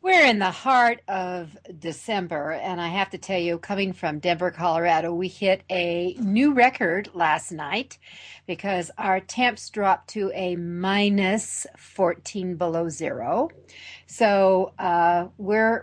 we're in the heart of December, and I have to tell you, coming from Denver, Colorado, we hit a new record last night because our temps dropped to a minus 14 below zero. So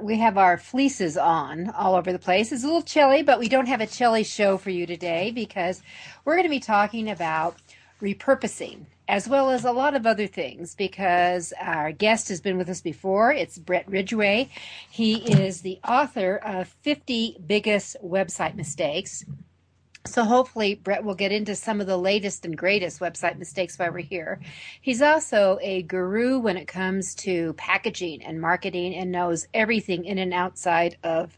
we have our fleeces on all over the place. It's a little chilly, but we don't have a chilly show for you today because we're going to be talking about repurposing, as well as a lot of other things, because our guest has been with us before. It's Brett Ridgway. He is the author of 50 Biggest Website Mistakes. So hopefully Brett will get into some of the latest and greatest website mistakes while we're here. He's also a guru when it comes to packaging and marketing, and knows everything in and outside of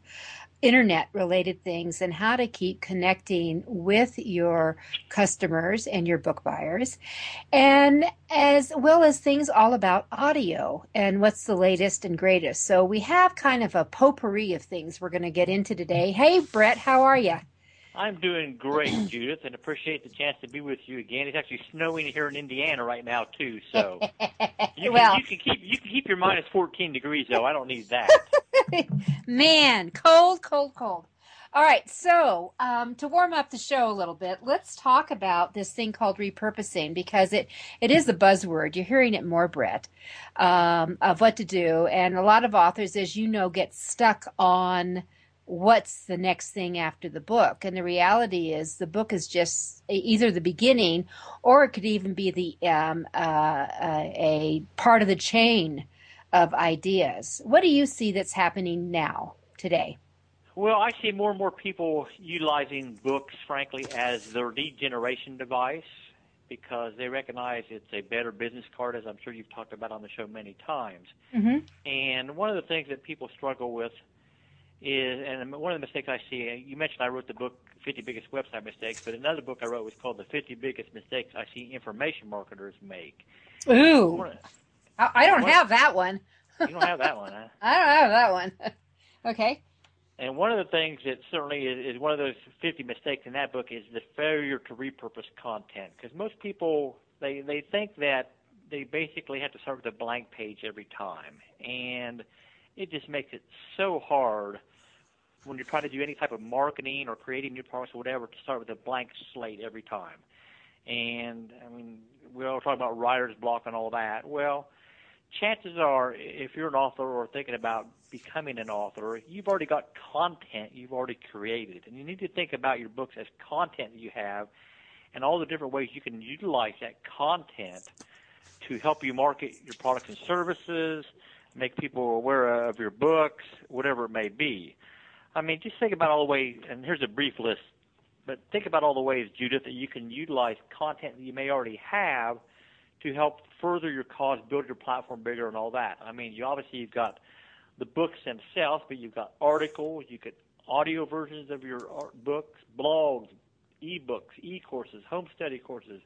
internet-related things and how to keep connecting with your customers and your book buyers, and as well as things all about audio and what's the latest and greatest. So we have kind of a potpourri of things we're going to get into today. Hey, Brett, how are you? I'm doing great, Judith, and appreciate the chance to be with you again. It's actually snowing here in Indiana right now, too, so you can keep your minus 14 degrees, though. I don't need that. Man, cold. All right, so to warm up the show a little bit, let's talk about this thing called repurposing, because it is a buzzword. You're hearing it more, Brett, of what to do. And a lot of authors, as you know, get stuck on what's the next thing after the book. And the reality is the book is just either the beginning, or it could even be the a part of the chain of ideas. What do you see that's happening now, today? Well, I see more and more people utilizing books, frankly, as their lead generation device, because they recognize it's a better business card, as I'm sure you've talked about on the show many times. Mm-hmm. And one of the things that people struggle with is, and one of the mistakes I see, you mentioned I wrote the book 50 Biggest Website Mistakes, but another book I wrote was called The 50 Biggest Mistakes I See Information Marketers Make. Ooh. I don't have that one. You don't have that one, huh? I don't have that one. Okay. And one of the things that certainly is one of those 50 mistakes in that book is the failure to repurpose content. Because most people, they think that they basically have to start with a blank page every time. And it just makes it so hard when you're trying to do any type of marketing or creating new products or whatever to start with a blank slate every time. And, I mean, we all talk about writer's block and all that. Well, chances are, if you're an author or thinking about becoming an author, you've already got content you've already created. And you need to think about your books as content that you have and all the different ways you can utilize that content to help you market your products and services, make people aware of your books, whatever it may be. I mean, just think about all the ways, and here's a brief list, but think about all the ways, Judith, that you can utilize content that you may already have to help further your cause, build your platform bigger and all that. I mean, you've got the books themselves, but you've got articles, you could audio versions of your books, blogs, e-books, e-courses, home study courses,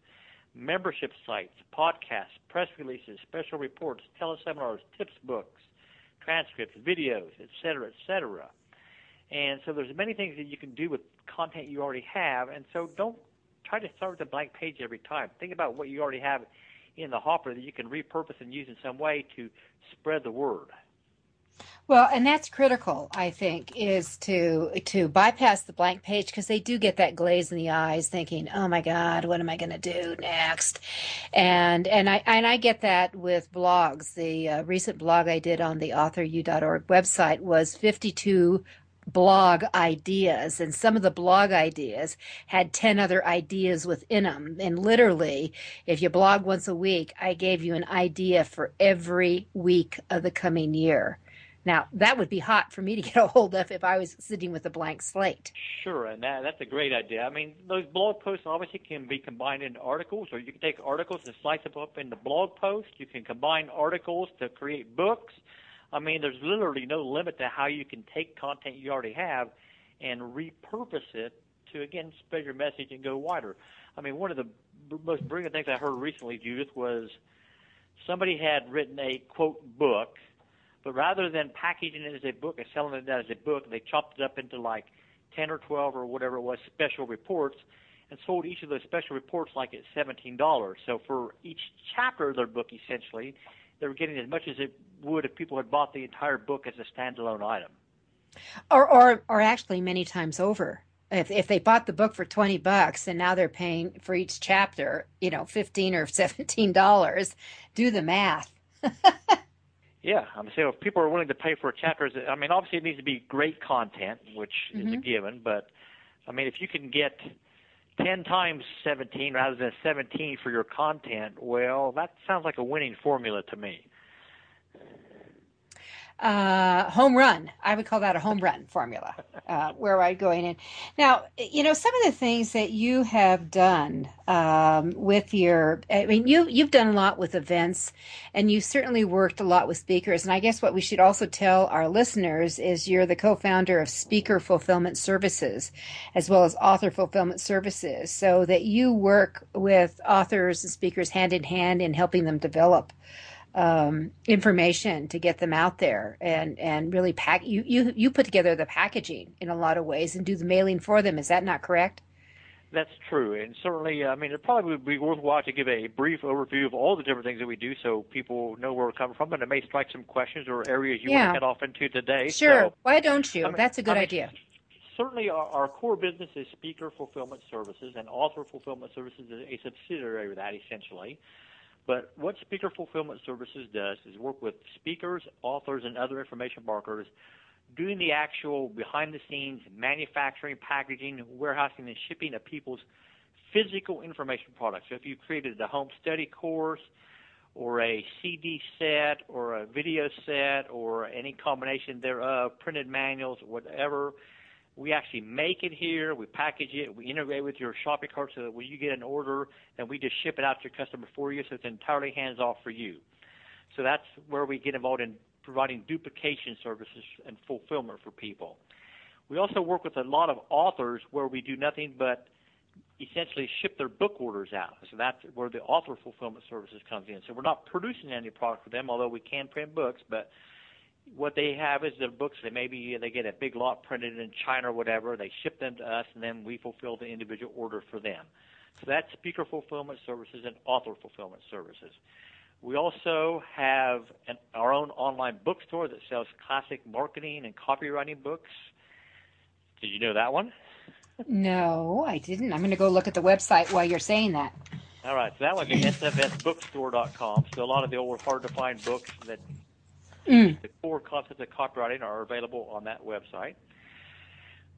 membership sites, podcasts, press releases, special reports, teleseminars, tips books, transcripts, videos, et cetera, et cetera. And so there's many things that you can do with content you already have, and so don't try to start with a blank page every time. Think about what you already have in the hopper that you can repurpose and use in some way to spread the word. Well, and that's critical, I think, is to bypass the blank page, because they do get that glaze in the eyes thinking, oh, my God, what am I going to do next? And I get that with blogs. The recent blog I did on the AuthorU.org website was 52 blog ideas, and some of the blog ideas had 10 other ideas within them. And literally, if you blog once a week, I gave you an idea for every week of the coming year. Now, that would be hot for me to get a hold of if I was sitting with a blank slate. Sure, and that's a great idea. I mean, those blog posts obviously can be combined into articles, or you can take articles and slice them up into blog posts. You can combine articles to create books. I mean, there's literally no limit to how you can take content you already have and repurpose it to, again, spread your message and go wider. I mean, one of the most brilliant things I heard recently, Judith, was somebody had written a, quote, book, but rather than packaging it as a book and selling it as a book, they chopped it up into like 10 or 12 or whatever it was special reports and sold each of those special reports like at $17. So for each chapter of their book, essentially, they were getting as much as it would if people had bought the entire book as a standalone item. Or actually many times over. If they bought the book for $20 and now they're paying for each chapter, you know, $15 or $17, do the math. Yeah, I'm saying if people are willing to pay for chapters, I mean, obviously it needs to be great content, which is a given, but, I mean, if you can get 10 times 17 rather than 17 for your content, well, that sounds like a winning formula to me. Home run. I would call that a home run formula, where I'm going in. Now, you know, some of the things that you have done with your, I mean, you've done a lot with events, and you've certainly worked a lot with speakers. And I guess what we should also tell our listeners is you're the co-founder of Speaker Fulfillment Services, as well as Author Fulfillment Services, so that you work with authors and speakers hand in hand in helping them develop information to get them out there, and really pack. You put together the packaging in a lot of ways and do the mailing for them. Is that not correct? That's true, and certainly, I mean, it probably would be worthwhile to give a brief overview of all the different things that we do, so people know where we're coming from, and it may strike some questions or areas you want to head off into today. Sure, so, why don't you? I mean, that's a good idea. Certainly, our core business is Speaker Fulfillment Services, and Author Fulfillment Services is a subsidiary of that, essentially. But what Speaker Fulfillment Services does is work with speakers, authors, and other information marketers doing the actual behind-the-scenes manufacturing, packaging, warehousing, and shipping of people's physical information products. So if you created a home study course or a CD set or a video set or any combination thereof, printed manuals, whatever, we actually make it here, we package it, we integrate with your shopping cart so that when you get an order and we just ship it out to your customer for you, so it's entirely hands-off for you. So that's where we get involved in providing duplication services and fulfillment for people. We also work with a lot of authors where we do nothing but essentially ship their book orders out. So that's where the Author Fulfillment Services comes in. So we're not producing any product for them, although we can print books, but what they have is their books. They maybe they get a big lot printed in China or whatever. They ship them to us, and then we fulfill the individual order for them. So that's Speaker Fulfillment Services and Author Fulfillment Services. We also have our own online bookstore that sells classic marketing and copywriting books. Did you know that one? No, I didn't. I'm going to go look at the website while you're saying that. All right. So that one's at sfsbookstore.com. So a lot of the old hard-to-find books that – the core concepts of copywriting are available on that website.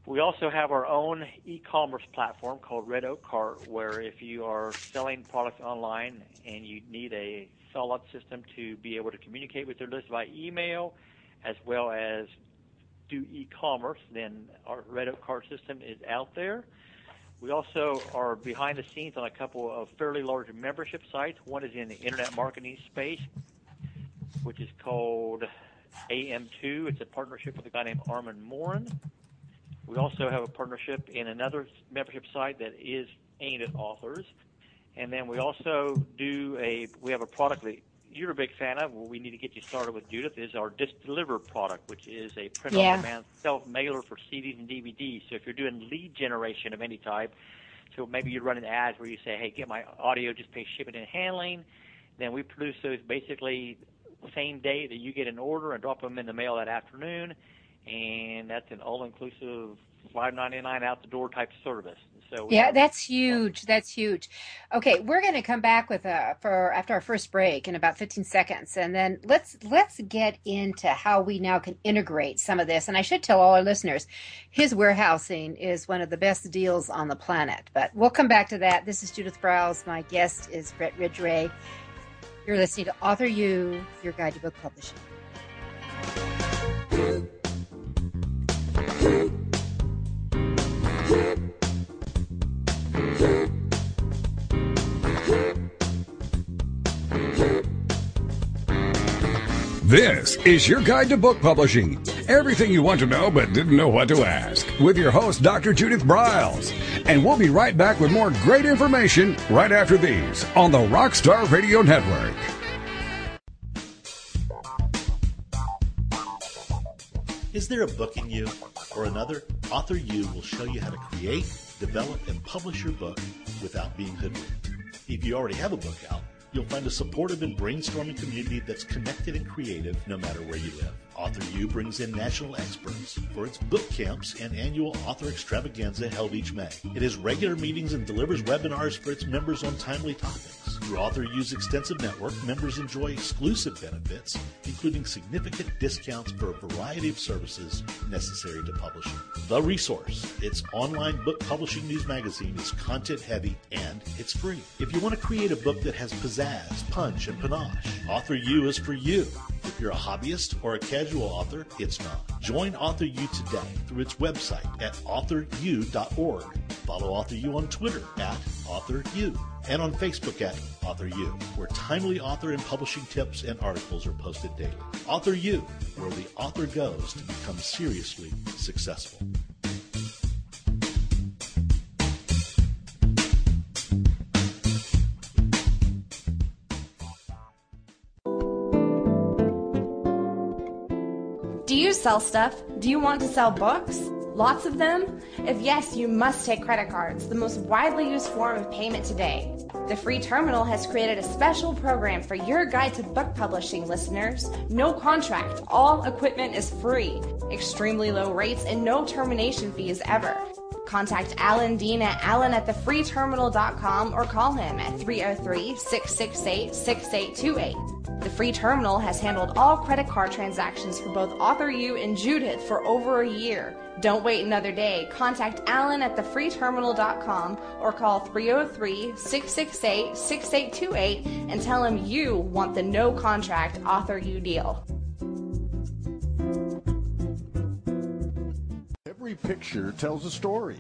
We also have our own e-commerce platform called Red Oak Cart, where if you are selling products online and you need a solid system to be able to communicate with your list by email as well as do e-commerce, then our Red Oak Cart system is out there. We also are behind the scenes on a couple of fairly large membership sites. One is in the internet marketing space, which is called AM2. It's a partnership with a guy named Armand Morin. We also have a partnership in another membership site that is aimed at authors. And then we also we have a product that you're a big fan of. What we need to get you started with, Judith, is our Disc Deliver product, which is a print-on-demand self-mailer for CDs and DVDs. So if you're doing lead generation of any type, so maybe you're running ads where you say, hey, get my audio, just pay shipping and handling. Then we produce those basically same day that you get an order and drop them in the mail that afternoon, and that's an all-inclusive $5.99 out the door type service. So yeah, that's huge. That's huge. Okay, we're going to come back with after our first break in about 15 seconds, and then let's get into how we now can integrate some of this. And I should tell all our listeners, his warehousing is one of the best deals on the planet. But we'll come back to that. This is Judith Briles. My guest is Brett Ridgway. You're listening to AuthorU, your guide to book publishing. This is your guide to book publishing. Everything you want to know but didn't know what to ask. With your host, Dr. Judith Briles. And we'll be right back with more great information right after these on the Rockstar Radio Network. Is there a book in you or another? AuthorU will show you how to create, develop, and publish your book without being hoodwinked. If you already have a book out, you'll find a supportive and brainstorming community that's connected and creative no matter where you live. AuthorU brings in national experts for its book camps and annual author extravaganza held each May. It has regular meetings and delivers webinars for its members on timely topics. Through AuthorU's extensive network, members enjoy exclusive benefits, including significant discounts for a variety of services necessary to publishing. The Resource, its online book publishing news magazine, is content-heavy and it's free. If you want to create a book that has pizzazz, punch, and panache, AuthorU is for you. If you're a hobbyist or a casual author, it's not. Join AuthorU today through its website at AuthorU.org. Follow AuthorU on Twitter at AuthorU and on Facebook at AuthorU, where timely author and publishing tips and articles are posted daily. AuthorU, where the author goes to become seriously successful. Sell stuff? Do you want to sell books? Lots of them? If yes, you must take credit cards, the most widely used form of payment today. The Free Terminal has created a special program for your guide to book publishing listeners. No contract, all equipment is free, extremely low rates, and no termination fees ever. Contact Alan Dean at alan@thefreeterminal.com or call him at 303-668-6828. The Free Terminal has handled all credit card transactions for both AuthorU and Judith for over a year. Don't wait another day. Contact Alan at thefreeterminal.com or call 303-668-6828 and tell him you want the no-contract AuthorU deal. Every picture tells a story.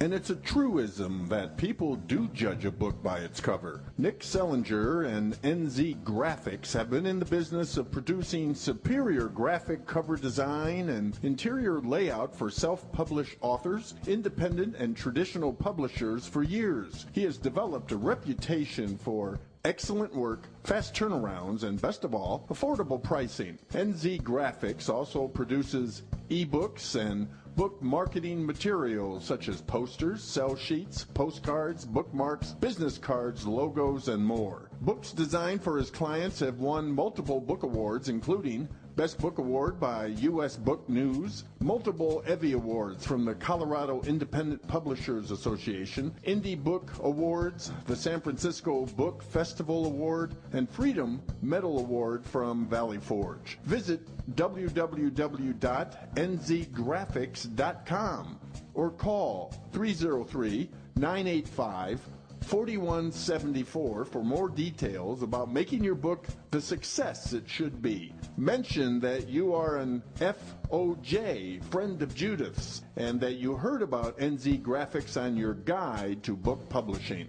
And it's a truism that people do judge a book by its cover. Nick Selinger and NZ Graphics have been in the business of producing superior graphic cover design and interior layout for self-published authors, independent and traditional publishers for years. He has developed a reputation for excellent work, fast turnarounds, and best of all, affordable pricing. NZ Graphics also produces ebooks and book marketing materials such as posters, sell sheets, postcards, bookmarks, business cards, logos, and more. Books designed for his clients have won multiple book awards, including Best Book Award by U.S. Book News, multiple Evie Awards from the Colorado Independent Publishers Association, Indie Book Awards, the San Francisco Book Festival Award, and Freedom Medal Award from Valley Forge. Visit www.nzgraphics.com or call 303-985-4174 for more details about making your book the success it should be. Mention that you are an FOJ, friend of Judith's, and that you heard about NZ Graphics on your guide to book publishing.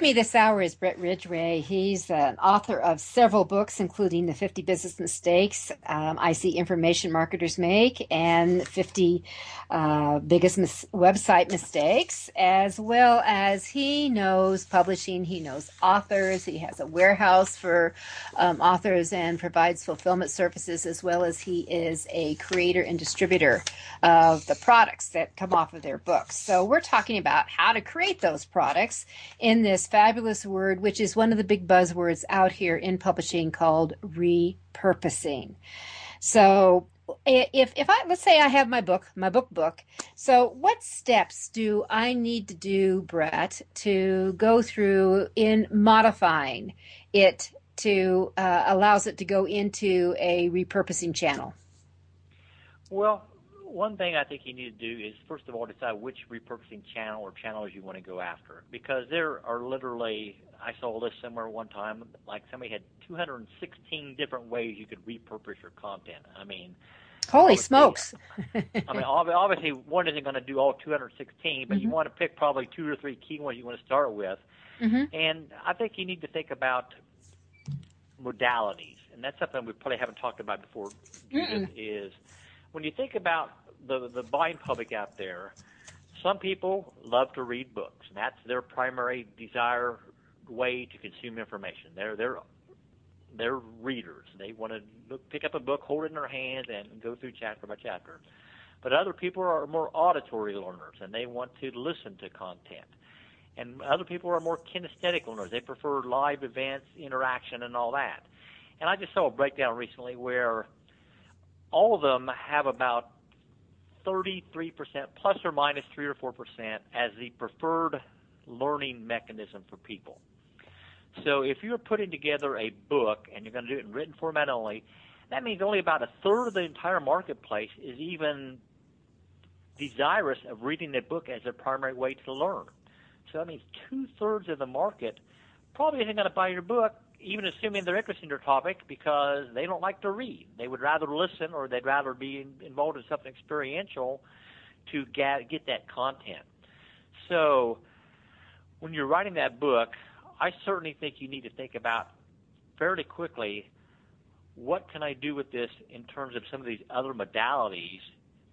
With me this hour is Brett Ridgway. He's an author of several books, including The 50 Business Mistakes I See Information Marketers Make and 50 Biggest Website Mistakes, as well as he knows publishing, he knows authors, he has a warehouse for authors and provides fulfillment services, as well as he is a creator and distributor of the products that come off of their books. So we're talking about how to create those products in this fabulous word, which is one of the big buzzwords out here in publishing, called repurposing. So if I let's say I have my book. So what steps do I need to do, Brett, to go through in modifying it to allows it to go into a repurposing channel? Well, one thing I think you need to do is, first of all, decide which repurposing channel or channels you want to go after, because there are literally, I saw a list somewhere one time, like somebody had 216 different ways you could repurpose your content. I mean, holy smokes. I mean, obviously one isn't going to do all 216, but you want to pick probably two or three key ones you want to start with. And I think you need to think about modalities, and that's something we probably haven't talked about before, Judith, is when you think about the buying public out there, some people love to read books. And that's their primary desire way to consume information. They're readers. They want to pick up a book, hold it in their hands, and go through chapter by chapter. But other people are more auditory learners, and they want to listen to content. And other people are more kinesthetic learners. They prefer live events, interaction, and all that. And I just saw a breakdown recently where all of them have about 33%, plus or minus 3 or 4%, as the preferred learning mechanism for people. So if you're putting together a book and you're going to do it in written format only, that means only about a third of the entire marketplace is even desirous of reading the book as their primary way to learn. So that means two-thirds of the market probably isn't going to buy your book, even assuming they're interested in your topic, because they don't like to read. They would rather listen, or they'd rather be involved in something experiential to get that content. So when you're writing that book, I certainly think you need to think about fairly quickly, what can I do with this in terms of some of these other modalities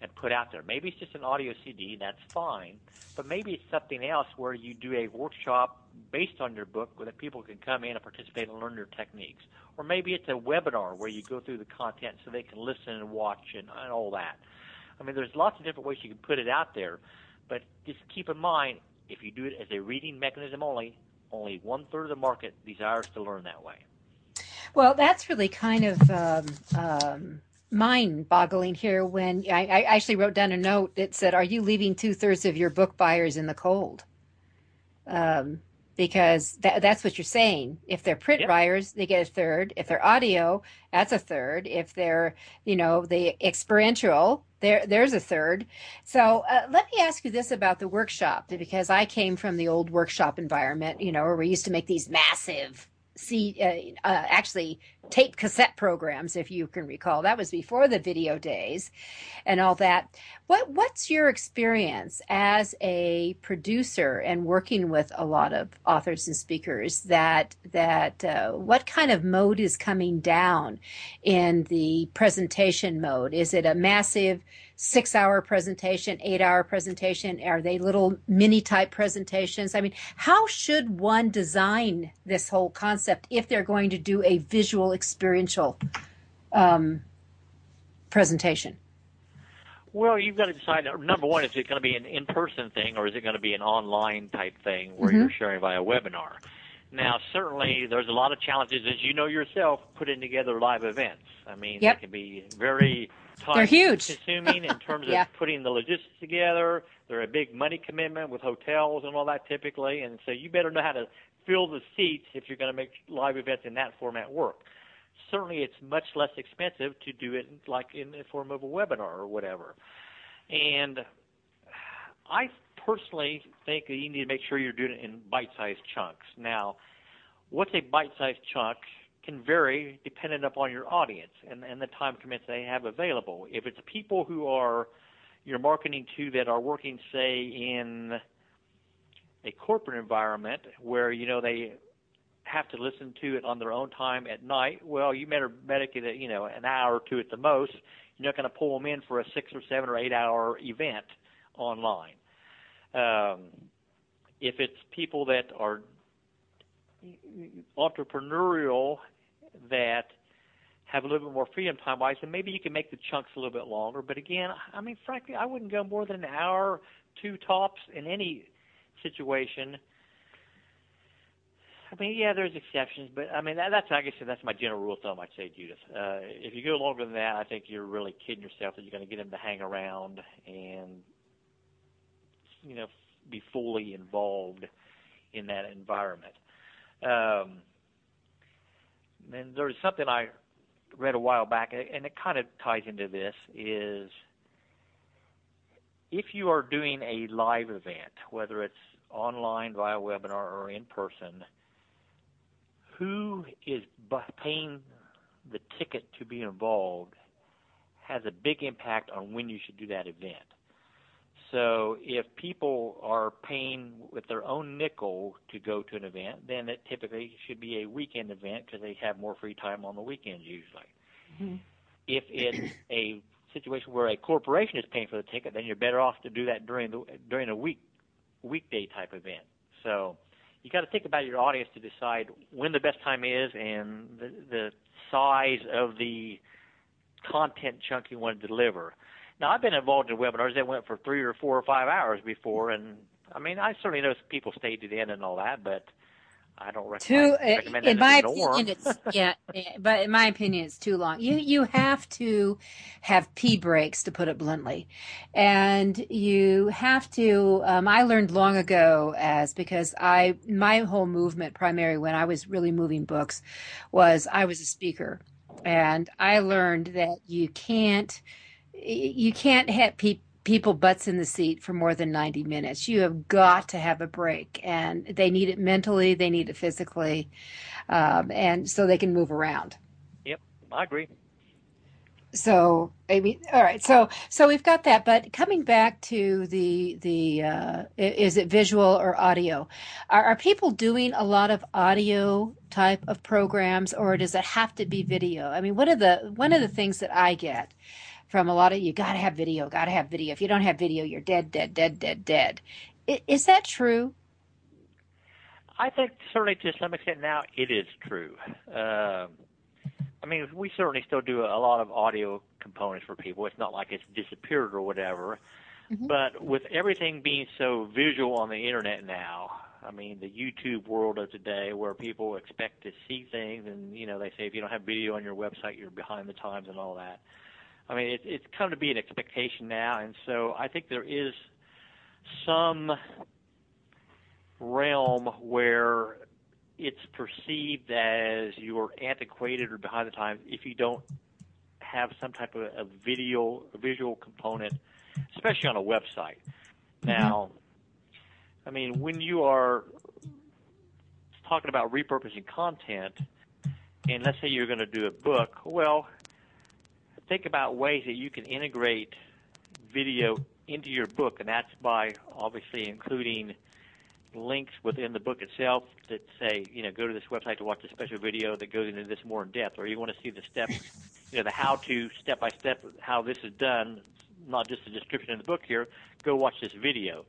and put out there? Maybe it's just an audio CD, that's fine, but maybe it's something else where you do a workshop based on your book where people can come in and participate and learn your techniques. Or maybe it's a webinar where you go through the content so they can listen and watch and all that. I mean, there's lots of different ways you can put it out there, but just keep in mind, if you do it as a reading mechanism only one-third of the market desires to learn that way. Well, that's really kind of mind-boggling here when I actually wrote down a note that said, are you leaving two-thirds of your book buyers in the cold? Because that's what you're saying. If they're print buyers, they get a third. If they're audio, that's a third. If they're, the experiential, there's a third. So let me ask you this about the workshop, because I came from the old workshop environment, where we used to make these massive tape cassette programs, if you can recall. That was before the video days and all that. What's your experience as a producer and working with a lot of authors and speakers that what kind of mode is coming down in the presentation mode? Is it a massive 6-hour presentation, 8-hour presentation? Are they little mini type presentations? I mean, how should one design this whole concept if they're going to do a visual experiential presentation? Well, you've got to decide, number one, is it going to be an in-person thing, or is it going to be an online type thing where you're sharing via webinar? Now, certainly, there's a lot of challenges, as you know yourself, putting together live events. I mean, they can be very time-consuming in terms of putting the logistics together. They're a big money commitment with hotels and all that typically, and so you better know how to fill the seats if you're going to make live events in that format work. Certainly, it's much less expensive to do it like in the form of a webinar or whatever. And I personally think that you need to make sure you're doing it in bite-sized chunks. Now, what's a bite-sized chunk can vary depending upon your audience and the time commitments they have available. If it's people who you're marketing to that are working, say, in a corporate environment where, you know, they have to listen to it on their own time at night, well, you better medicate it, you know, an hour or two at the most. You're not going to pull them in for a 6 or 7 or 8 hour event online. If it's people that are entrepreneurial that have a little bit more freedom time-wise, then maybe you can make the chunks a little bit longer. But again, I mean, frankly, I wouldn't go more than an hour, two tops in any situation. I mean, yeah, there's exceptions, but I mean, that's, like I said, that's my general rule of thumb, I'd say, Judith. If you go longer than that, I think you're really kidding yourself that you're going to get them to hang around and, you know, be fully involved in that environment. And there's something I read a while back, and it kind of ties into this, is if you are doing a live event, whether it's online via webinar or in person, who is paying the ticket to be involved has a big impact on when you should do that event. So if people are paying with their own nickel to go to an event, then it typically should be a weekend event because they have more free time on the weekends usually. Mm-hmm. If it's a situation where a corporation is paying for the ticket, then you're better off to do that during a weekday type event. So you got to think about your audience to decide when the best time is and the size of the content chunk you want to deliver. Now, I've been involved in webinars that went for 3 or 4 or 5 hours before, and I mean, I certainly know people stayed to the end and all that, but I don't recommend that as the norm. But in my opinion, it's too long. You have to have pee breaks, to put it bluntly, and you have to. I learned long ago because my whole movement, primarily when I was really moving books, was I was a speaker, and I learned that you can't hit people butts in the seat for more than 90 minutes. You have got to have a break, and they need it mentally, they need it physically, and so they can move around. Yep, I agree. So, I mean, all right. So we've got that. But coming back to the is it visual or audio? Are people doing a lot of audio type of programs, or does it have to be video? I mean, one of the things that I get from a lot of, you got to have video. If you don't have video, you're dead. Is that true? I think certainly to some extent now it is true. I mean, we certainly still do a lot of audio components for people. It's not like it's disappeared or whatever. Mm-hmm. But with everything being so visual on the internet now, I mean, the YouTube world of today where people expect to see things and, you know, they say if you don't have video on your website, you're behind the times and all that. I mean, it's come to be an expectation now, and so I think there is some realm where it's perceived as you're antiquated or behind the times if you don't have some type of a visual component, especially on a website. Now, I mean, when you are talking about repurposing content, and let's say you're going to do a book, well, think about ways that you can integrate video into your book, and that's by obviously including links within the book itself that say, you know, go to this website to watch a special video that goes into this more in depth, or you want to see the steps, you know, the how-to step-by-step how this is done, not just the description in the book here, go watch this video.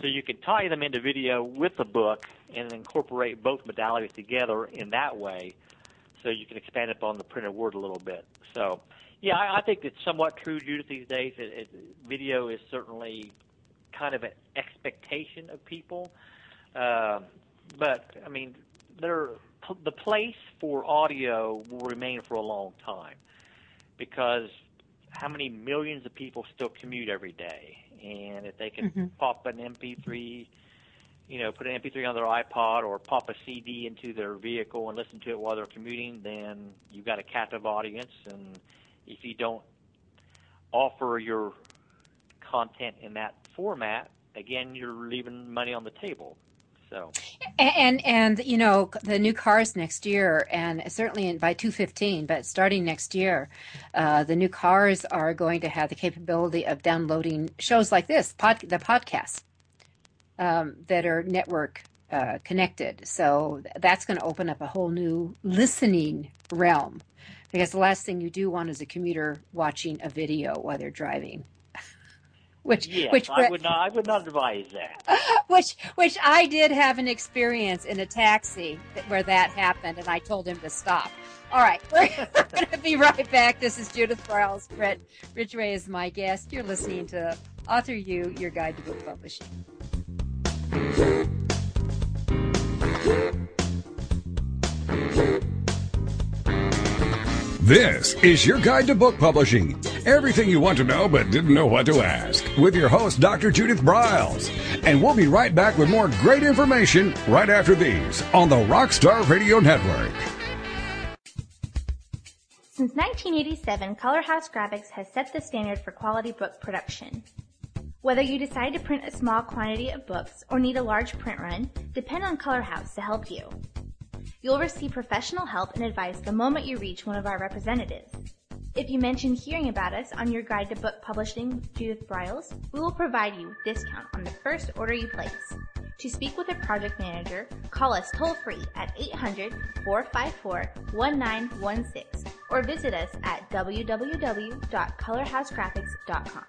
So you can tie them into video with the book and incorporate both modalities together in that way so you can expand upon the printed word a little bit. So, yeah, I think it's somewhat true, Judith, these days. Video is certainly kind of an expectation of people. But, I mean, the place for audio will remain for a long time because how many millions of people still commute every day? And if they can pop an MP3, you know, put an MP3 on their iPod or pop a CD into their vehicle and listen to it while they're commuting, then you've got a captive audience. And if you don't offer your content in that format, again, you're leaving money on the table. So, and you know, the new cars next year, and certainly by 2015, but starting next year, the new cars are going to have the capability of downloading shows like this, the podcast. that are network connected. So that's going to open up a whole new listening realm, because the last thing you do want is a commuter watching a video while they're driving. I would not advise that. Which I did have an experience in a taxi where that happened, and I told him to stop. All right, we're going to be right back. This is Judith Briles. Brett Ridgway is my guest. You're listening to AuthorU, your guide to book publishing. This is your guide to book publishing. Everything you want to know but didn't know what to ask, with your host, Dr. Judith Briles. And we'll be right back with more great information right after these on the Rockstar Radio Network. Since 1987, Color House Graphics has set the standard for quality book production. Whether you decide to print a small quantity of books or need a large print run, depend on Color House to help you. You'll receive professional help and advice the moment you reach one of our representatives. If you mention hearing about us on your guide to book publishing with Judith Briles, we will provide you with discount on the first order you place. To speak with a project manager, call us toll-free at 800-454-1916 or visit us at www.colorhousegraphics.com.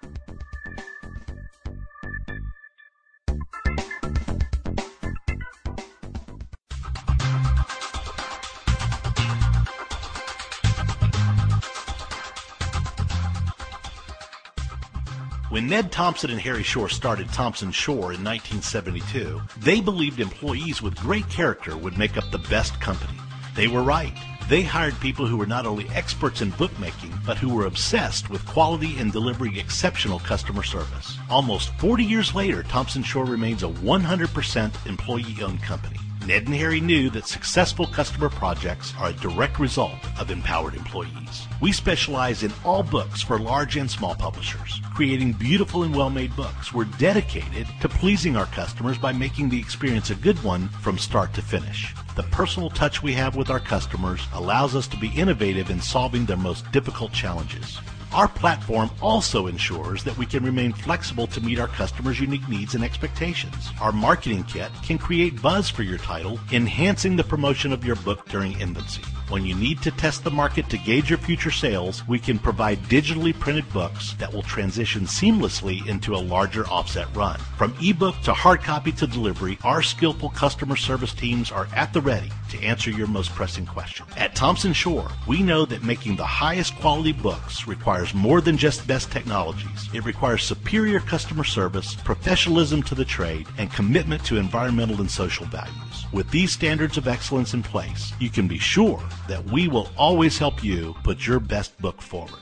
When Ned Thompson and Harry Shore started Thompson Shore in 1972, they believed employees with great character would make up the best company. They were right. They hired people who were not only experts in bookmaking, but who were obsessed with quality and delivering exceptional customer service. Almost 40 years later, Thompson Shore remains a 100% employee-owned company. Ned and Harry knew that successful customer projects are a direct result of empowered employees. We specialize in all books for large and small publishers. Creating beautiful and well-made books, we're dedicated to pleasing our customers by making the experience a good one from start to finish. The personal touch we have with our customers allows us to be innovative in solving their most difficult challenges. Our platform also ensures that we can remain flexible to meet our customers' unique needs and expectations. Our marketing kit can create buzz for your title, enhancing the promotion of your book during infancy. When you need to test the market to gauge your future sales, we can provide digitally printed books that will transition seamlessly into a larger offset run. From ebook to hard copy to delivery, our skillful customer service teams are at the ready to answer your most pressing question. At Thompson Shore, we know that making the highest quality books requires more than just the best technologies. It requires superior customer service, professionalism to the trade, and commitment to environmental and social values. With these standards of excellence in place, you can be sure that we will always help you put your best book forward.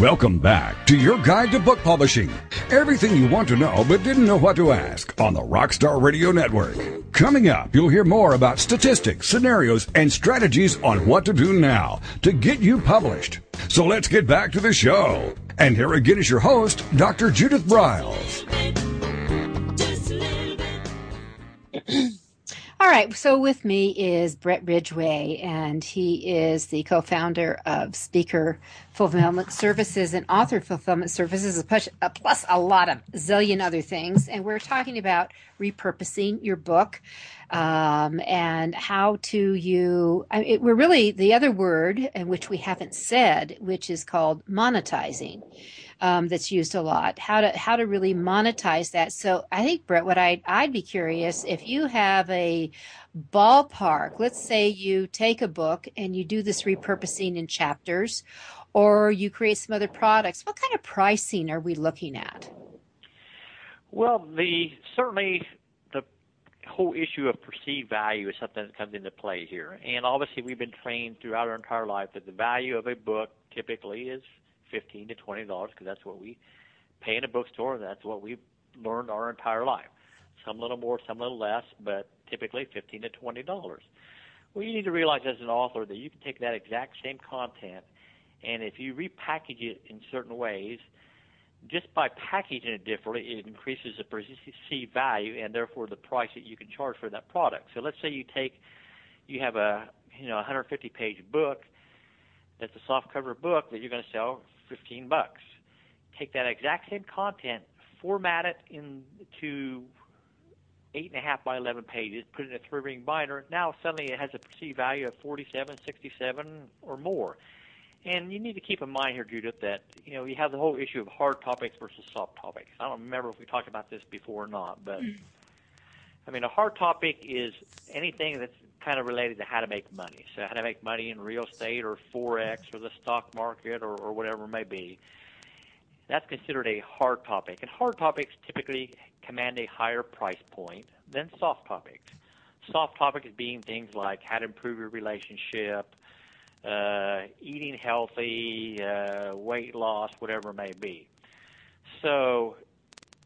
Welcome back to your guide to book publishing. Everything you want to know but didn't know what to ask on the Rockstar Radio Network. Coming up, you'll hear more about statistics, scenarios, and strategies on what to do now to get you published. So let's get back to the show. And here again is your host, Dr. Judith Briles. All right, so with me is Brett Ridgway, and he is the co-founder of Speaker Fulfillment Services and Author Fulfillment Services, plus a lot of zillion other things. And we're talking about repurposing your book and how to we're really the other word, and which we haven't said, which is called monetizing. That's used a lot. How to really monetize that. So I think, Brett, what I'd be curious if you have a ballpark. Let's say you take a book and you do this repurposing in chapters, or you create some other products. What kind of pricing are we looking at? Well, the whole issue of perceived value is something that comes into play here, and obviously we've been trained throughout our entire life that the value of a book typically is $15 to $20 because that's what we pay in a bookstore, and that's what we've learned our entire life. Some a little more, some a little less, but typically $15 to $20. Well, you need to realize as an author that you can take that exact same content, and if you repackage it in certain ways, just by packaging it differently, it increases the perceived value and therefore the price that you can charge for that product. So let's say you have a 150-page book that's a softcover book that you're going to sell $15. Take that exact same content, format it into 8.5 by 11 pages, put it in a 3-ring binder. Now suddenly it has a perceived value of $47, $67 or more. And you need to keep in mind here, Judith, that you have the whole issue of hard topics versus soft topics. I don't remember if we talked about this before or not, but I mean, a hard topic is anything that's kind of related to how to make money. So how to make money in real estate or Forex or the stock market or whatever it may be. That's considered a hard topic. And hard topics typically command a higher price point than soft topics. Soft topics being things like how to improve your relationship, eating healthy, weight loss, whatever it may be. So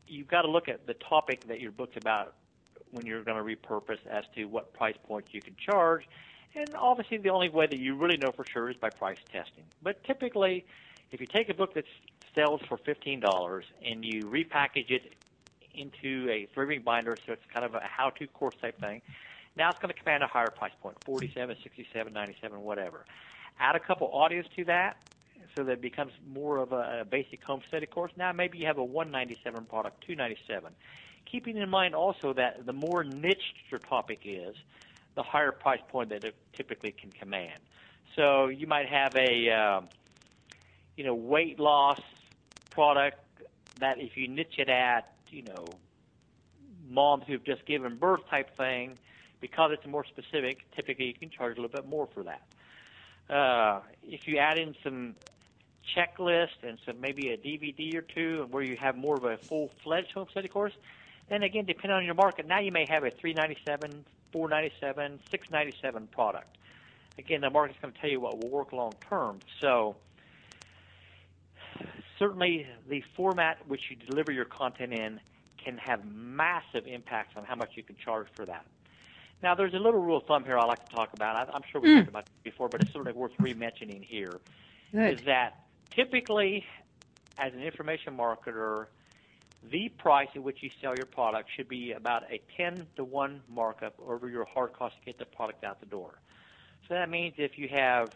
you've got to look at the topic that your book's about when you're going to repurpose as to what price point you can charge. And obviously the only way that you really know for sure is by price testing. But typically, if you take a book that sells for $15 and you repackage it into a 3-ring binder, so it's kind of a how-to course type thing, now it's going to command a higher price point, $47, $67, $97, whatever. Add a couple audios to that so that it becomes more of a basic homesteading course. Now maybe you have a $197 product, $297. Keeping in mind also that the more niched your topic is, the higher price point that it typically can command. So you might have a weight loss product that if you niche it at, moms who've just given birth type thing, because it's more specific, typically you can charge a little bit more for that. If you add in some checklist and some maybe a DVD or two where you have more of a full-fledged home study course, then again, depending on your market, now you may have a $397, $497, $697 product. Again, the market's going to tell you what will work long-term. So certainly the format which you deliver your content in can have massive impacts on how much you can charge for that. Now, there's a little rule of thumb here I like to talk about. I'm sure we talked about it before, but it's certainly worth re-mentioning here. Good. Is that typically, as an information marketer, the price at which you sell your product should be about a 10-to-1 markup over your hard cost to get the product out the door. So that means if you have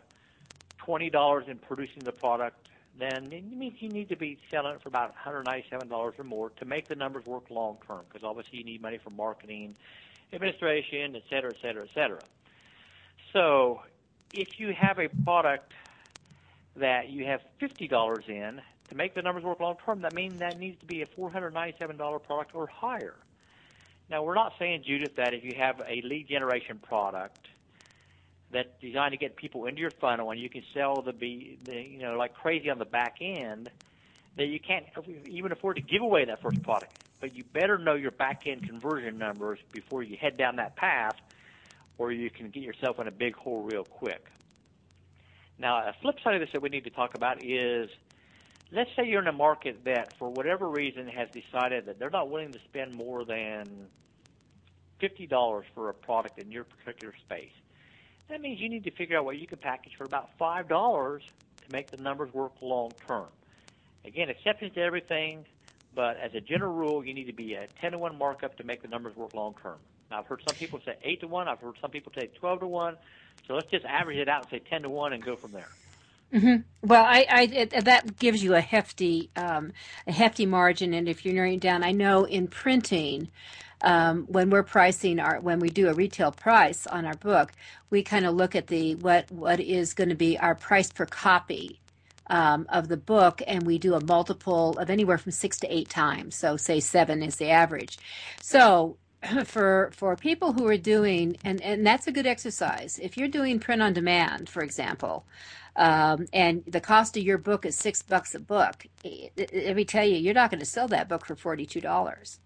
$20 in producing the product, then it means you need to be selling it for about $197 or more to make the numbers work long-term, because obviously you need money for marketing, administration, et cetera, et cetera, et cetera. So if you have a product that you have $50 in, to make the numbers work long term, that means that needs to be a $497 product or higher. Now, we're not saying, Judith, that if you have a lead generation product that's designed to get people into your funnel and you can sell like crazy on the back end, that you can't even afford to give away that first product. But you better know your back-end conversion numbers before you head down that path, or you can get yourself in a big hole real quick. Now, a flip side of this that we need to talk about is, let's say you're in a market that, for whatever reason, has decided that they're not willing to spend more than $50 for a product in your particular space. That means you need to figure out what you can package for about $5 to make the numbers work long-term. Again, exceptions to everything. But as a general rule, you need to be a 10-to-1 markup to make the numbers work long-term. Now, I've heard some people say 8-to-1. I've heard some people say 12-to-1. So let's just average it out and say 10-to-1 and go from there. Mm-hmm. Well, that gives you a hefty margin. And if you're narrowing down, I know in printing, when we're pricing when we do a retail price on our book, we kind of look at what is going to be our price per copy of the book, and we do a multiple of anywhere from 6 to 8 times. So say 7 is the average. So for people who are doing, and that's a good exercise. If you're doing print on demand, for example, and the cost of your book is $6 a book, let me tell you, you're not going to sell that book for $42.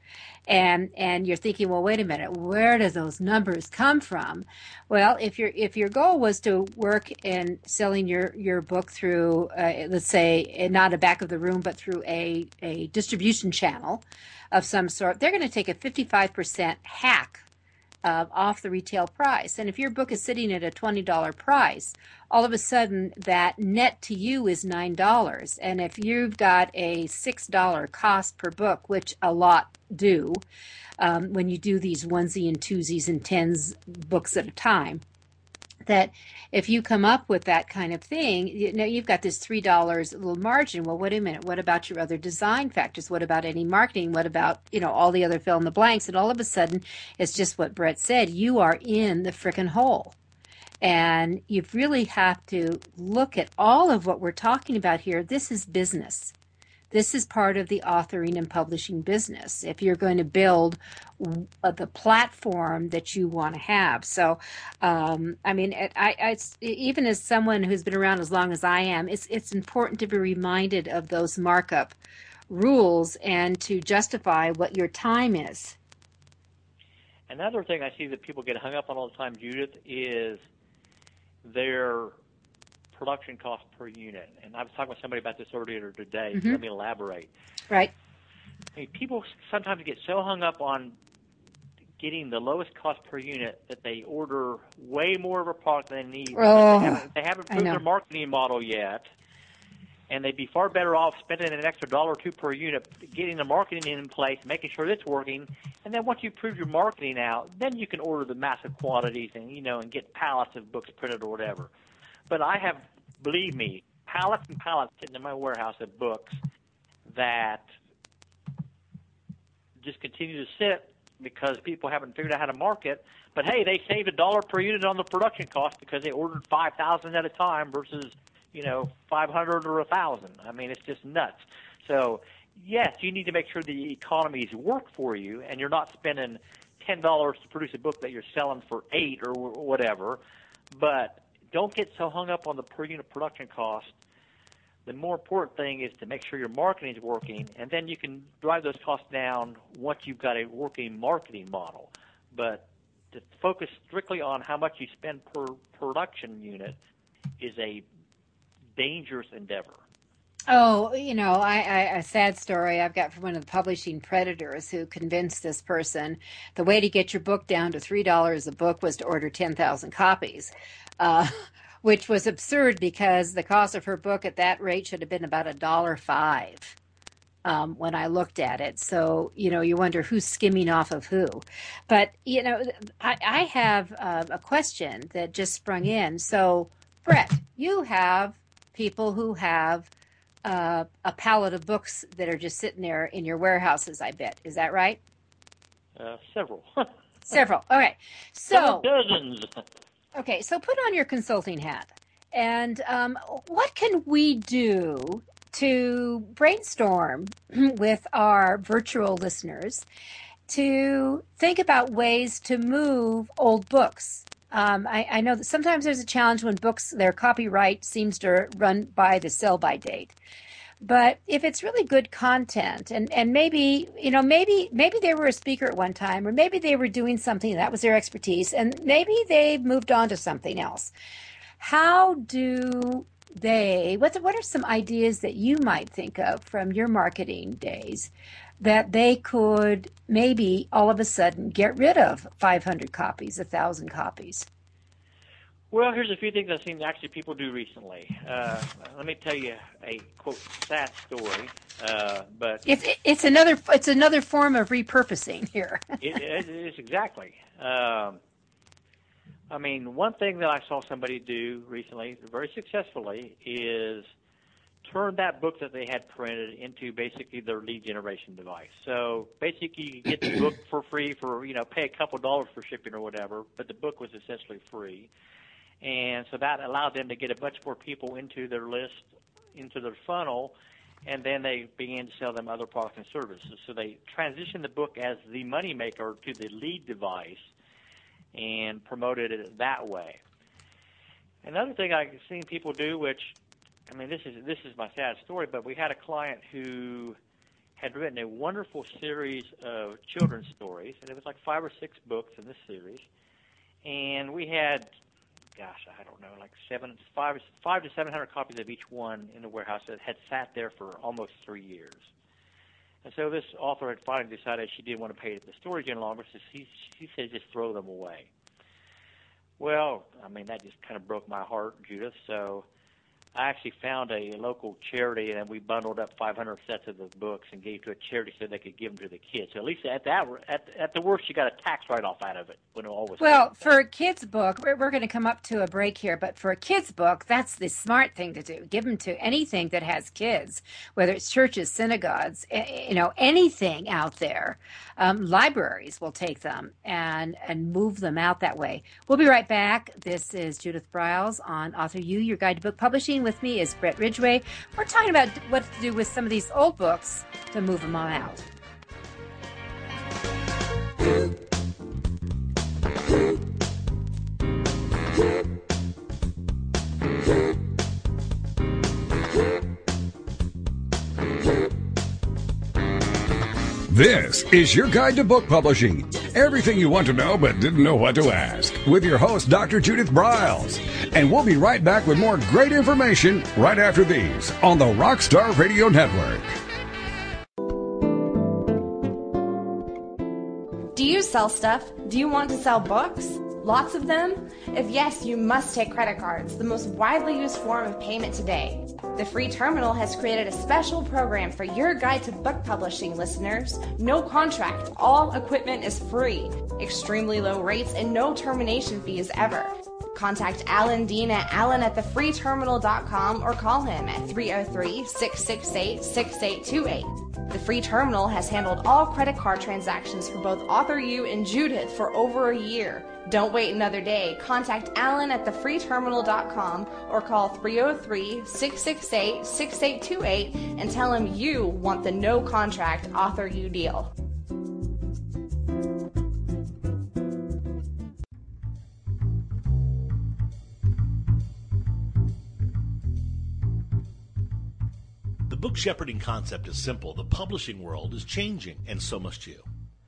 And you're thinking, well, wait a minute, where do those numbers come from? Well, if your goal was to work in selling your book through, let's say, not a back of the room, but through a distribution channel of some sort, they're going to take a 55% hack off the retail price. And if your book is sitting at a $20 price, all of a sudden that net to you is $9. And if you've got a $6 cost per book, which a lot do when you do these onesie and twosies and tens books at a time, that if you come up with that kind of thing, you know, you've got this $3 little margin. Well, wait a minute. What about your other design factors? What about any marketing? What about, you know, all the other fill in the blanks? And all of a sudden, it's just what Brett said. You are in the frickin' hole. And you really have to look at all of what we're talking about here. This is business. This is part of the authoring and publishing business if you're going to build the platform that you want to have. So, I mean, it's, even as someone who's been around as long as I am, it's important to be reminded of those markup rules and to justify what your time is. Another thing I see that people get hung up on all the time, Judith, is their production cost per unit. And I was talking with somebody about this earlier today. Mm-hmm. Let me elaborate. Right. I mean, people sometimes get so hung up on getting the lowest cost per unit that they order way more of a product than they need. Oh, they haven't proved their marketing model yet, and they'd be far better off spending an extra $1 or $2 per unit getting the marketing in place, making sure it's working, and then once you prove your marketing out, then you can order the massive quantities and, you know, and get pallets of books printed or whatever. But I have, believe me, pallets and pallets sitting in my warehouse of books that just continue to sit because people haven't figured out how to market. But, hey, they saved $1 per unit on the production cost because they ordered 5,000 at a time versus, you know, 500 or 1,000. I mean, it's just nuts. So, yes, you need to make sure the economies work for you and you're not spending $10 to produce a book that you're selling for $8 or whatever. But don't get so hung up on the per unit production cost. The more important thing is to make sure your marketing is working, and then you can drive those costs down once you've got a working marketing model. But to focus strictly on how much you spend per production unit is a dangerous endeavor. Oh, you know, a sad story I've got from one of the publishing predators who convinced this person the way to get your book down to $3 a book was to order 10,000 copies, which was absurd because the cost of her book at that rate should have been about $1.05 when I looked at it. So, you know, you wonder who's skimming off of who. But, you know, I have a question that just sprung in. So, Brett, you have people who have a pallet of books that are just sitting there in your warehouses, I bet. Is that right? Several. Several. All right. So, dozens. Okay. So put on your consulting hat. And what can we do to brainstorm with our virtual listeners to think about ways to move old books? I know that sometimes there's a challenge when books, their copyright seems to run by the sell-by date. But if it's really good content, and maybe, you know, maybe they were a speaker at one time, or maybe they were doing something that was their expertise, and maybe they've moved on to something else. How do they, what are some ideas that you might think of from your marketing days that they could maybe all of a sudden get rid of 500 copies, 1,000 copies? Well, here's a few things I've seen actually people do recently. Let me tell you a, quote, sad story. But it's another form of repurposing here. it is exactly. I mean, one thing that I saw somebody do recently, very successfully, is turn that book that they had printed into basically their lead generation device. So basically you get the book for free for, you know, pay a couple dollars for shipping or whatever, but the book was essentially free. And so that allowed them to get a bunch more people into their list, into their funnel, and then they began to sell them other products and services. So they transitioned the book as the moneymaker to the lead device and promoted it that way. Another thing I've seen people do, which, I mean, this is my sad story, but we had a client who had written a wonderful series of children's stories, and it was like 5 or 6 books in this series. And we had, gosh, I don't know, like 500 to 700 copies of each one in the warehouse that had sat there for almost 3 years. And so this author had finally decided she didn't want to pay the storage any longer, so she said just throw them away. Well, I mean, that just kind of broke my heart, Judith. So I actually found a local charity, and we bundled up 500 sets of the books and gave to a charity so they could give them to the kids. So at least at the worst, you got a tax write-off out of it. When it all was for a kid's book, we're going to come up to a break here, but for a kid's book, that's the smart thing to do. Give them to anything that has kids, whether it's churches, synagogues, you know, anything out there. Libraries will take them and move them out that way. We'll be right back. This is Judith Briles on AuthorU, your guide to book publishing. With me is Brett Ridgway. We're talking about what to do with some of these old books to move them on out. This is your guide to book publishing. Everything you want to know but didn't know what to ask. With your host, Dr. Judith Briles. And we'll be right back with more great information right after these on the Rockstar Radio Network. Do you sell stuff? Do you want to sell books? Lots of them? If yes, you must take credit cards, the most widely used form of payment today. The Free Terminal has created a special program for your guide to book publishing listeners. No contract, all equipment is free, extremely low rates, and no termination fees ever. Contact Alan Dean at alan@thefreeterminal.com or call him at 303-668-6828. The Free Terminal has handled all credit card transactions for both AuthorU and Judith for over a year. Don't wait another day. Contact Alan at thefreeterminal.com or call 303-668-6828 and tell him you want the no-contract AuthorU deal. The book shepherding concept is simple. The publishing world is changing, and so must you.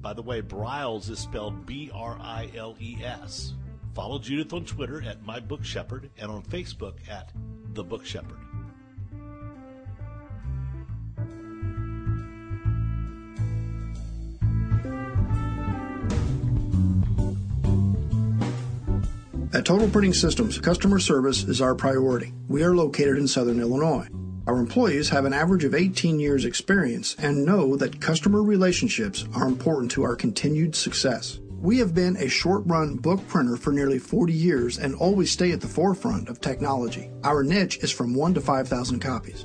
By the way, Briles is spelled B-R-I-L-E-S. Follow Judith on Twitter at MyBookShepherd and on Facebook at The Book Shepherd. At Total Printing Systems, customer service is our priority. We are located in Southern Illinois. Our employees have an average of 18 years' experience and know that customer relationships are important to our continued success. We have been a short-run book printer for nearly 40 years and always stay at the forefront of technology. Our niche is from 1 to 5,000 copies.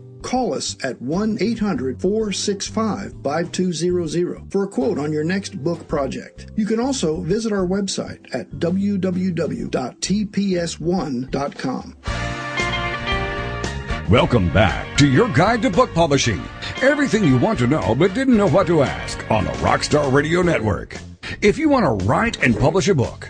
Call us at 1-800-465-5200 for a quote on your next book project. You can also visit our website at www.tps1.com. Welcome back to your guide to book publishing. Everything you want to know but didn't know what to ask on the Rockstar Radio Network. If you want to write and publish a book,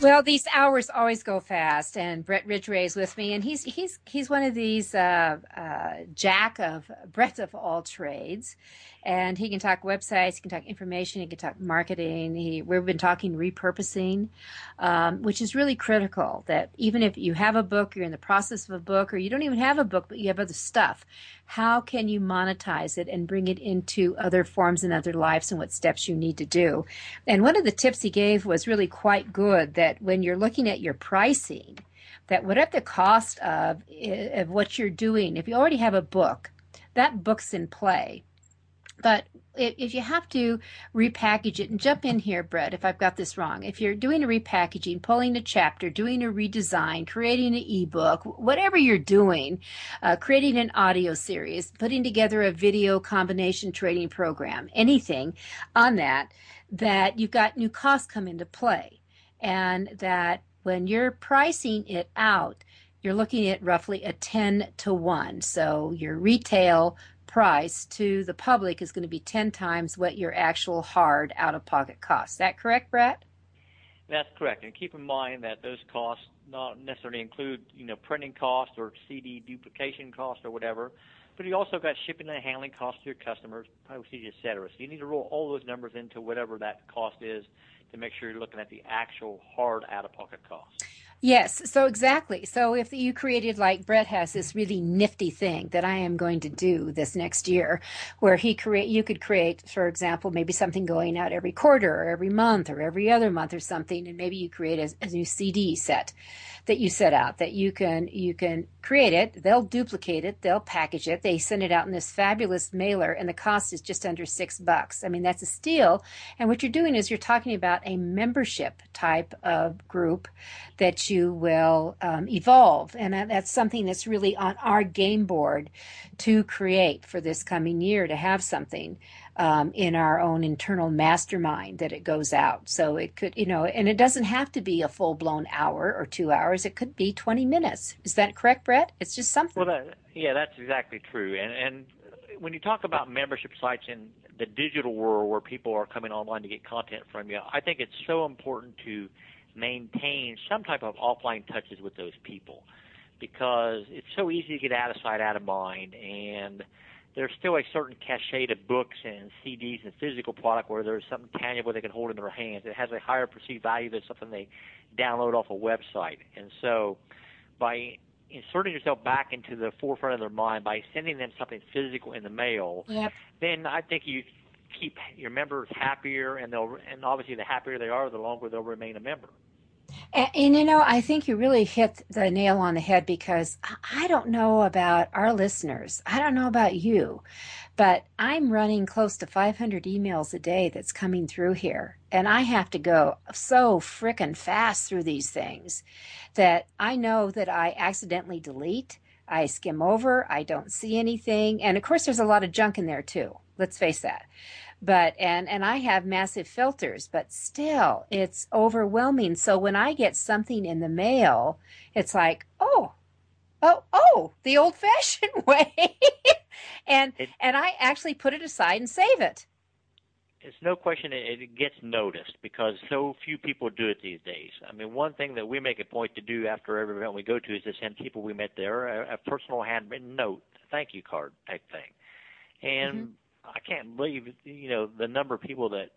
Well, these hours always go fast, and Brett Ridgway is with me, and he's one of these Brett of all trades, and he can talk websites, he can talk information, he can talk marketing. We've been talking repurposing, which is really critical. That even if you have a book, you're in the process of a book, or you don't even have a book, but you have other stuff. How can you monetize it and bring it into other forms and other lives, and what steps you need to do? And one of the tips he gave was really quite good, that when you're looking at your pricing, that whatever the cost of what you're doing, if you already have a book, that book's in play. But if you have to repackage it, and jump in here, Brett, if I've got this wrong, if you're doing a repackaging, pulling a chapter, doing a redesign, creating an ebook, whatever you're doing, creating an audio series, putting together a video combination training program, anything on that you've got new costs come into play. And that when you're pricing it out, you're looking at roughly a 10-to-1. So your retail price to the public is going to be 10 times what your actual hard out-of-pocket costs. Is that correct, Brett? That's correct. And keep in mind that those costs not necessarily include, printing costs or CD duplication costs or whatever, but you also got shipping and handling costs to your customers, postage, et cetera. So you need to roll all those numbers into whatever that cost is to make sure you're looking at the actual hard out-of-pocket cost. Yes, so exactly. So if you created, like Brett has this really nifty thing that I am going to do this next year, where you could create, for example, maybe something going out every quarter or every month or every other month or something, and maybe you create a new CD set that you set out, that you can create it, they'll duplicate it, they'll package it, they send it out in this fabulous mailer, and the cost is just under $6. I mean, that's a steal. And what you're doing is you're talking about a membership type of group that you will evolve, and that's something that's really on our game board to create for this coming year, to have something in our own internal mastermind that it goes out. So it could, and it doesn't have to be a full-blown hour or 2 hours. It could be 20 minutes. Is that correct, Brett? It's just something. Well, that's exactly true. And when you talk about membership sites in the digital world where people are coming online to get content from you, I think it's so important to maintain some type of offline touches with those people, because it's so easy to get out of sight, out of mind, and there's still a certain cachet to books and CDs and physical product where there's something tangible they can hold in their hands. It has a higher perceived value than something they download off a website. And so by inserting yourself back into the forefront of their mind by sending them something physical in the mail, yep, then I think you keep your members happier, and obviously the happier they are, the longer they'll remain a member. And I think you really hit the nail on the head, because I don't know about our listeners. I don't know about you, but I'm running close to 500 emails a day that's coming through here. And I have to go so frickin' fast through these things that I know that I accidentally delete, I skim over, I don't see anything. And of course, there's a lot of junk in there too. Let's face that. But and I have massive filters, but still it's overwhelming. So when I get something in the mail, it's like, oh, the old-fashioned way, and I actually put it aside and save it. It's no question it gets noticed, because so few people do it these days. I mean, one thing that we make a point to do after every event we go to is to send people we met there a personal handwritten note, thank you card type thing, and. Mm-hmm. I can't believe, the number of people that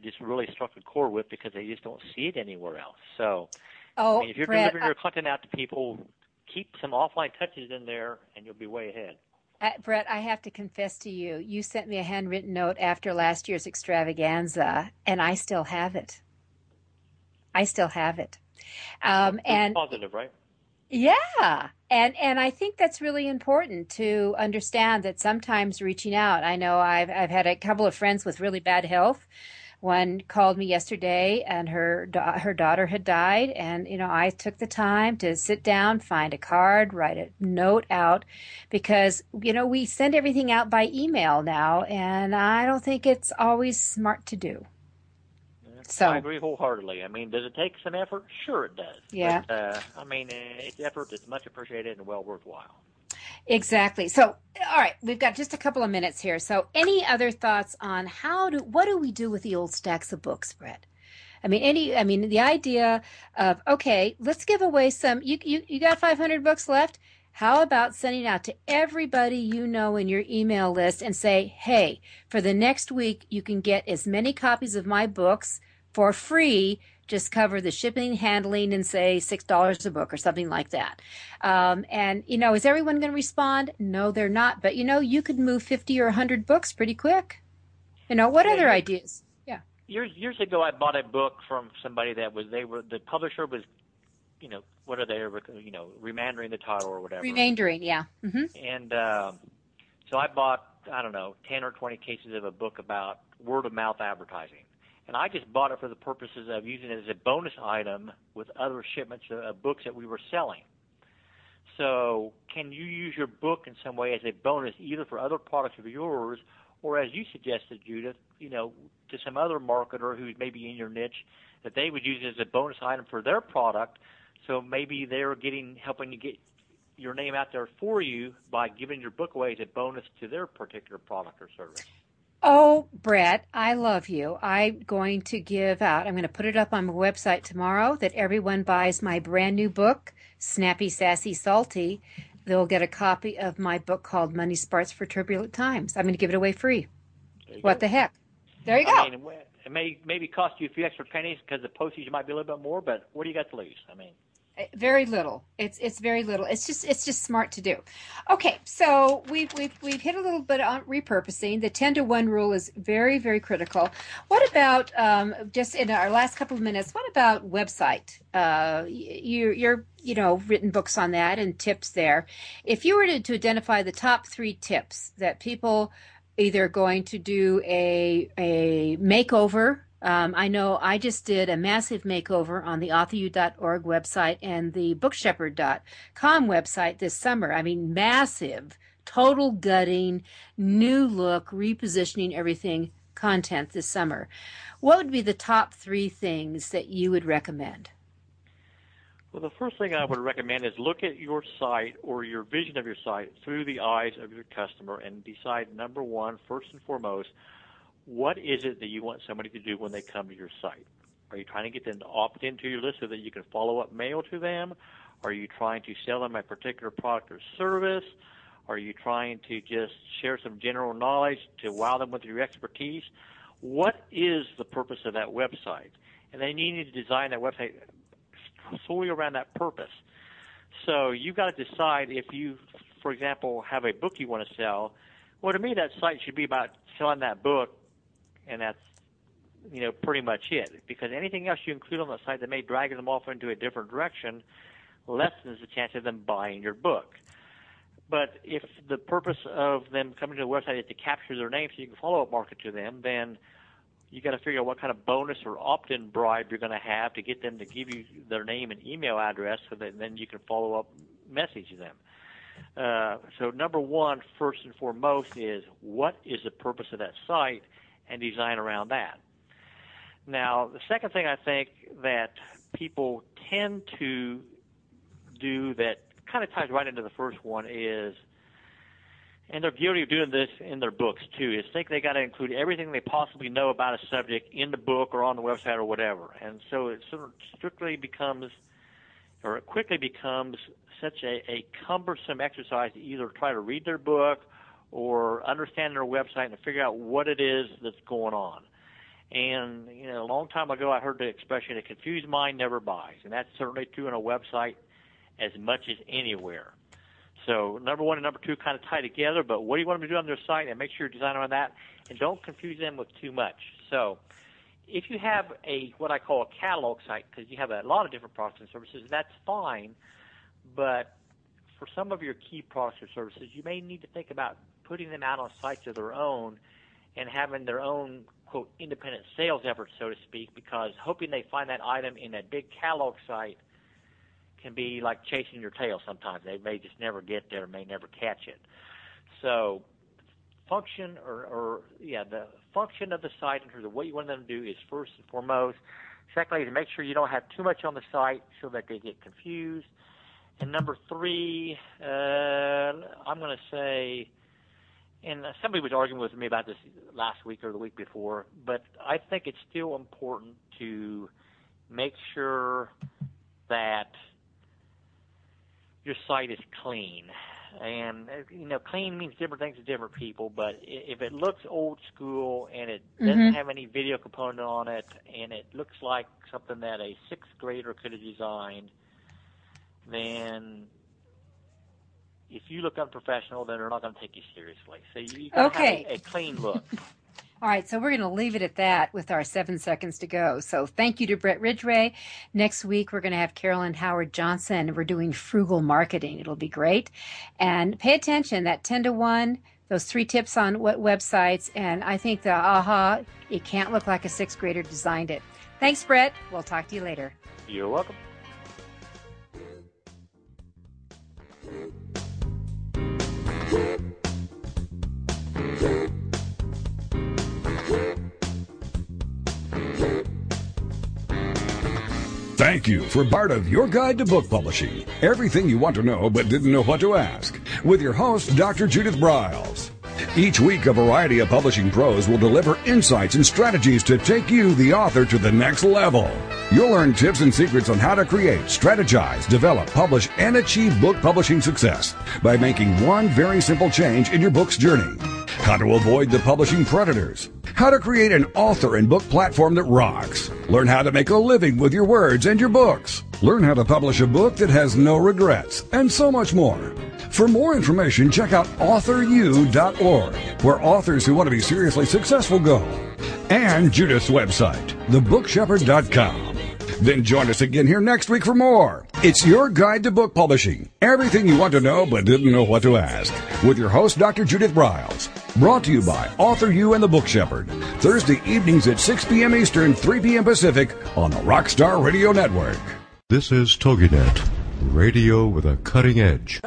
just really struck a chord with, because they just don't see it anywhere else. So, if you're delivering your content out to people, keep some offline touches in there, and you'll be way ahead. Brett, I have to confess to you, you sent me a handwritten note after last year's extravaganza, and I still have it. And positive, right? Yeah. And I think that's really important to understand, that sometimes reaching out. I know I've had a couple of friends with really bad health. One called me yesterday, and her daughter had died. And, I took the time to sit down, find a card, write a note out, because, we send everything out by email now, and I don't think it's always smart to do. So. I agree wholeheartedly. I mean, does it take some effort? Sure it does. Yeah. But, it's effort that's much appreciated and well worthwhile. Exactly. So, all right, we've got just a couple of minutes here. So any other thoughts on what do we do with the old stacks of books, Brett? I mean, the idea of, okay, let's give away some, you got 500 books left. How about sending out to everybody you know in your email list and say, hey, for the next week, you can get as many copies of my books for free. Just cover the shipping, handling, and say $6 a book or something like that. And, you know, is everyone going to respond? No, they're not. But, you know, you could move 50 or 100 books pretty quick. You know, what other ideas? Yeah. Years ago, I bought a book from somebody that was, the publisher was, you know, what are they, you know, remaindering the title or whatever. Remaindering, yeah. Mm-hmm. And so I bought, I don't know, 10 or 20 cases of a book about word-of-mouth advertising. And I just bought it for the purposes of using it as a bonus item with other shipments of books that we were selling. So can you use your book in some way as a bonus, either for other products of yours or, as you suggested, Judith, you know, to some other marketer who's maybe in your niche, that they would use it as a bonus item for their product. So maybe they're helping to get your name out there for you by giving your book away as a bonus to their particular product or service. Oh, Brett, I love you. I'm going to put it up on my website tomorrow that everyone buys my brand new book, Snappy, Sassy, Salty. They'll get a copy of my book called Money Sparks for Turbulent Times. I'm going to give it away free. What the heck? There you go. Mean, it may maybe cost you a few extra pennies because the postage might be a little bit more, but what do you got to lose? I mean, very little. It's very little. It's just smart to do. Okay, so we've hit a little bit on repurposing. The 10-to-1 rule is very, very critical. What about just in our last couple of minutes? What about website? You're you know, written books on that and tips there. If you were to identify the top 3 tips that people either going to do a makeover. I know I just did a massive makeover on the AuthorU.org website and the BookShepherd.com website this summer. I mean, massive, total gutting, new look, repositioning everything content this summer. What would be the top 3 things that you would recommend? Well, the first thing I would recommend is look at your site or your vision of your site through the eyes of your customer and decide, number one, first and foremost, what is it that you want somebody to do when they come to your site? Are you trying to get them to opt into your list so that you can follow up mail to them? Are you trying to sell them a particular product or service? Are you trying to just share some general knowledge to wow them with your expertise? What is the purpose of that website? And then you need to design that website solely around that purpose. So you've got to decide if you, for example, have a book you want to sell. Well, to me, that site should be about selling that book, and that's, you know, pretty much it. Because anything else you include on that site that may drag them off into a different direction lessens the chance of them buying your book. But if the purpose of them coming to the website is to capture their name so you can follow-up market to them, then you got to figure out what kind of bonus or opt-in bribe you're going to have to get them to give you their name and email address so that then you can follow up message them. So number one, first and foremost, is what is the purpose of that site and design around that. Now, the second thing I think that people tend to do that kind of ties right into the first one is, and they're guilty of doing this in their books, too, is think they got to include everything they possibly know about a subject in the book or on the website or whatever. And so it sort of quickly becomes such a cumbersome exercise to either try to read their book or understand their website and figure out what it is that's going on. And, you know, a long time ago I heard the expression, a confused mind never buys. And that's certainly true on a website as much as anywhere. So number one and number two kind of tie together, but what do you want them to do on their site, and make sure you design on that, and don't confuse them with too much. So if you have a what I call a catalog site, because you have a lot of different products and services, that's fine, but for some of your key products or services, you may need to think about putting them out on sites of their own and having their own, quote, independent sales effort, so to speak, because hoping they find that item in a big catalog site can be like chasing your tail sometimes. They may just never get there, may never catch it. So the function of the site in terms of what you want them to do is first and foremost. Secondly, to make sure you don't have too much on the site so that they get confused. And number three, I'm going to say, and somebody was arguing with me about this last week or the week before, but I think it's still important to make sure that your site is clean. And, you know, clean means different things to different people, but if it looks old school and it doesn't have any video component on it and it looks like something that a sixth grader could have designed, then if you look unprofessional, then they're not going to take you seriously. So you got to have a clean look. All right, so we're going to leave it at that with our 7 seconds to go. So thank you to Brett Ridgway. Next week, we're going to have Carolyn Howard Johnson. We're doing frugal marketing. It'll be great. And pay attention, that 10 to 1, those three tips on what websites, and I think the aha, it can't look like a sixth grader designed it. Thanks, Brett. We'll talk to you later. You're welcome. Thank you for part of Your Guide to Book Publishing. Everything you want to know but didn't know what to ask. With your host, Dr. Judith Briles. Each week, a variety of publishing pros will deliver insights and strategies to take you, the author, to the next level. You'll learn tips and secrets on how to create, strategize, develop, publish, and achieve book publishing success by making one very simple change in your book's journey. How to avoid the publishing predators. How to create an author and book platform that rocks. Learn how to make a living with your words and your books. Learn how to publish a book that has no regrets, and so much more. For more information, check out AuthorU.org, where authors who want to be seriously successful go. And Judith's website, thebookshepherd.com. Then join us again here next week for more. It's Your Guide to Book Publishing. Everything you want to know but didn't know what to ask. With your host, Dr. Judith Briles. Brought to you by AuthorU and the Book Shepherd. Thursday evenings at 6 p.m. Eastern, 3 p.m. Pacific on the Rockstar Radio Network. This is TogiNet, radio with a cutting edge.